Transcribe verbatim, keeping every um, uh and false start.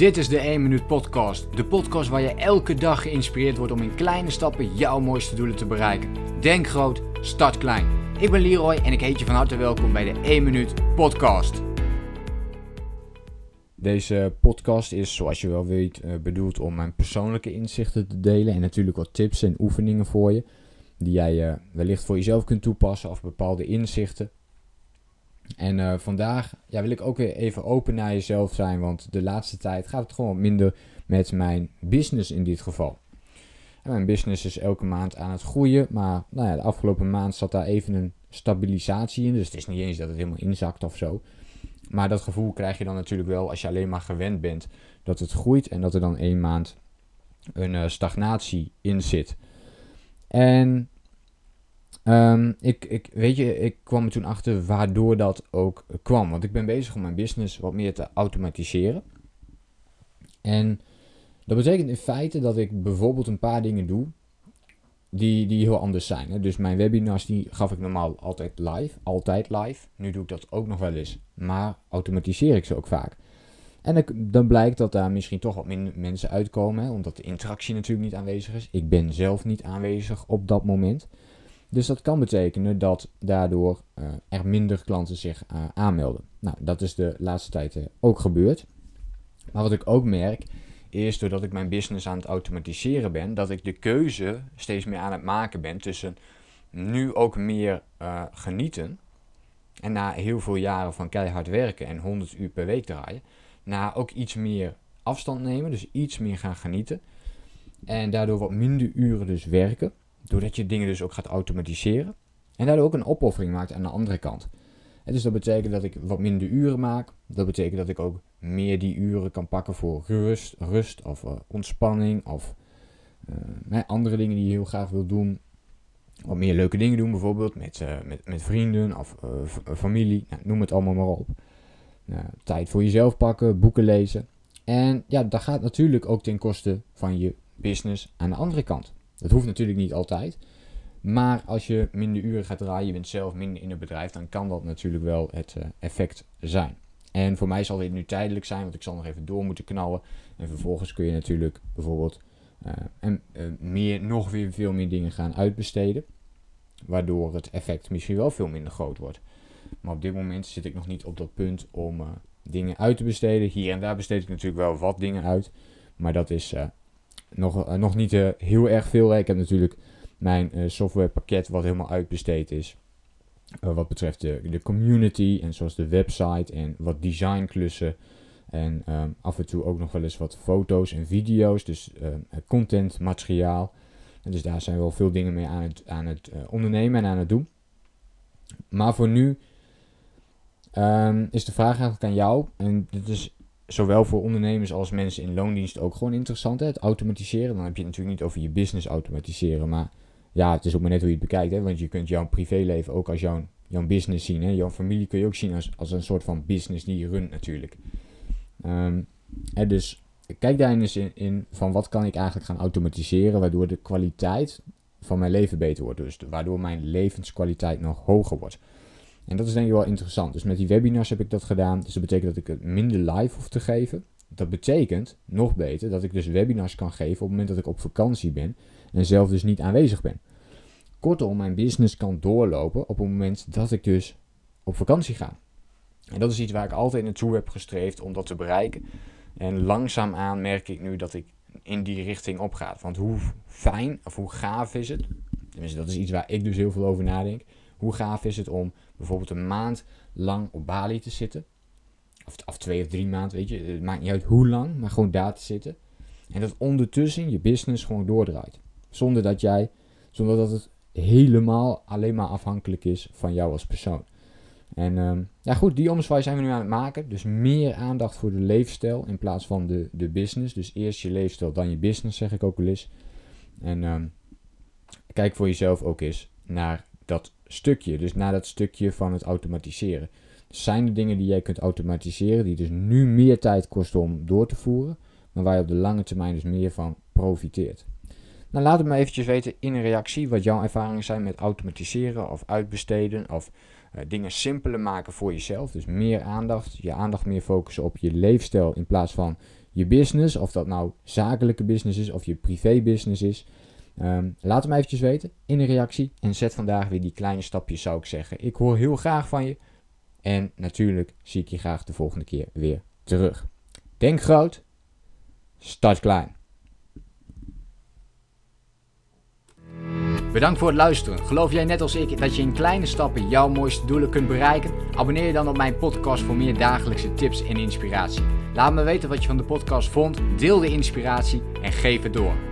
Dit is de één minuut podcast. De podcast waar je elke dag geïnspireerd wordt om in kleine stappen jouw mooiste doelen te bereiken. Denk groot, start klein. Ik ben Leroy en ik heet je van harte welkom bij de één minuut podcast. Deze podcast is, zoals je wel weet, bedoeld om mijn persoonlijke inzichten te delen. En natuurlijk wat tips en oefeningen voor je. Die jij wellicht voor jezelf kunt toepassen of bepaalde inzichten. En uh, vandaag ja, wil ik ook weer even open naar jezelf zijn, want de laatste tijd gaat het gewoon minder met mijn business in dit geval. En mijn business is elke maand aan het groeien, maar nou ja, de afgelopen maand zat daar even een stabilisatie in. Dus het is niet eens dat het helemaal inzakt of zo. Maar dat gevoel krijg je dan natuurlijk wel als je alleen maar gewend bent dat het groeit en dat er dan één maand een uh, stagnatie in zit. En... Um, ik, ik, weet je, ik kwam er toen achter waardoor dat ook kwam. Want ik ben bezig om mijn business wat meer te automatiseren. En dat betekent in feite dat ik bijvoorbeeld een paar dingen doe die, die heel anders zijn. Hè. Dus mijn webinars die gaf ik normaal altijd live, altijd live. Nu doe ik dat ook nog wel eens, maar automatiseer ik ze ook vaak. En ik, dan blijkt dat daar misschien toch wat minder mensen uitkomen, hè, omdat de interactie natuurlijk niet aanwezig is. Ik ben zelf niet aanwezig op dat moment. Dus dat kan betekenen dat daardoor uh, er minder klanten zich uh, aanmelden. Nou, dat is de laatste tijd uh, ook gebeurd. Maar wat ik ook merk, is doordat ik mijn business aan het automatiseren ben, dat ik de keuze steeds meer aan het maken ben tussen nu ook meer uh, genieten. En na heel veel jaren van keihard werken en honderd uur per week draaien, na ook iets meer afstand nemen, dus iets meer gaan genieten. En daardoor wat minder uren dus werken. Doordat je dingen dus ook gaat automatiseren. En daardoor ook een opoffering maakt aan de andere kant. En dus dat betekent dat ik wat minder uren maak. Dat betekent dat ik ook meer die uren kan pakken voor rust, rust of uh, ontspanning. Of uh, nee, andere dingen die je heel graag wil doen. Wat meer leuke dingen doen bijvoorbeeld met, uh, met, met vrienden of uh, v- familie. Nou, noem het allemaal maar op. Uh, tijd voor jezelf pakken, boeken lezen. En ja, dat gaat natuurlijk ook ten koste van je business aan de andere kant. Dat hoeft natuurlijk niet altijd, maar als je minder uren gaat draaien, je bent zelf minder in het bedrijf, dan kan dat natuurlijk wel het effect zijn. En voor mij zal dit nu tijdelijk zijn, want ik zal nog even door moeten knallen. En vervolgens kun je natuurlijk bijvoorbeeld uh, en, uh, meer, nog weer veel meer dingen gaan uitbesteden, waardoor het effect misschien wel veel minder groot wordt. Maar op dit moment zit ik nog niet op dat punt om uh, dingen uit te besteden. Hier en daar besteed ik natuurlijk wel wat dingen uit, maar dat is... Uh, Nog, uh, nog niet uh, heel erg veel. Hè. Ik heb natuurlijk mijn uh, softwarepakket wat helemaal uitbesteed is. Uh, wat betreft de, de community en zoals de website en wat designklussen. En um, af en toe ook nog wel eens wat foto's en video's. Dus uh, contentmateriaal. En dus daar zijn wel veel dingen mee aan het, aan het uh, ondernemen en aan het doen. Maar voor nu um, is de vraag eigenlijk aan jou. En dit is... Zowel voor ondernemers als mensen in loondienst ook gewoon interessant. Hè? Het automatiseren, dan heb je het natuurlijk niet over je business automatiseren. Maar ja, het is ook maar net hoe je het bekijkt. Hè? Want je kunt jouw privéleven ook als jouw, jouw business zien. Hè? Jouw familie kun je ook zien als, als een soort van business die je runt natuurlijk. Um, hè, dus kijk daar eens in, in van wat kan ik eigenlijk gaan automatiseren. Waardoor de kwaliteit van mijn leven beter wordt. Dus de, waardoor mijn levenskwaliteit nog hoger wordt. En dat is denk ik wel interessant. Dus met die webinars heb ik dat gedaan. Dus dat betekent dat ik het minder live hoef te geven. Dat betekent, nog beter, dat ik dus webinars kan geven op het moment dat ik op vakantie ben. En zelf dus niet aanwezig ben. Kortom, mijn business kan doorlopen op het moment dat ik dus op vakantie ga. En dat is iets waar ik altijd naartoe heb gestreefd om dat te bereiken. En langzaamaan merk ik nu dat ik in die richting opga. Want hoe fijn of hoe gaaf is het? Tenminste, dat is iets waar ik dus heel veel over nadenk. Hoe gaaf is het om bijvoorbeeld een maand lang op Bali te zitten? Of, of twee of drie maanden, weet je. Het maakt niet uit hoe lang, maar gewoon daar te zitten. En dat ondertussen je business gewoon doordraait. Zonder dat jij, zonder dat het helemaal alleen maar afhankelijk is van jou als persoon. En um, ja goed, die omzwaai zijn we nu aan het maken. Dus meer aandacht voor de leefstijl in plaats van de, de business. Dus eerst je leefstijl, dan je business, zeg ik ook wel eens. En um, kijk voor jezelf ook eens naar dat stukje, dus na dat stukje van het automatiseren. Zijn er dingen die jij kunt automatiseren, die dus nu meer tijd kosten om door te voeren, maar waar je op de lange termijn dus meer van profiteert? Nou, laat het me eventjes weten in een reactie wat jouw ervaringen zijn met automatiseren of uitbesteden of uh, dingen simpeler maken voor jezelf. Dus meer aandacht, je aandacht meer focussen op je leefstijl in plaats van je business, of dat nou zakelijke business is of je privé business is. Um, laat het me eventjes weten in de reactie en zet vandaag weer die kleine stapjes, zou ik zeggen. Ik hoor heel graag van je en natuurlijk zie ik je graag de volgende keer weer terug. Denk groot, start klein. Bedankt voor het luisteren. Geloof jij net als ik dat je in kleine stappen jouw mooiste doelen kunt bereiken? Abonneer je dan op mijn podcast voor meer dagelijkse tips en inspiratie. Laat me weten wat je van de podcast vond, deel de inspiratie en geef het door.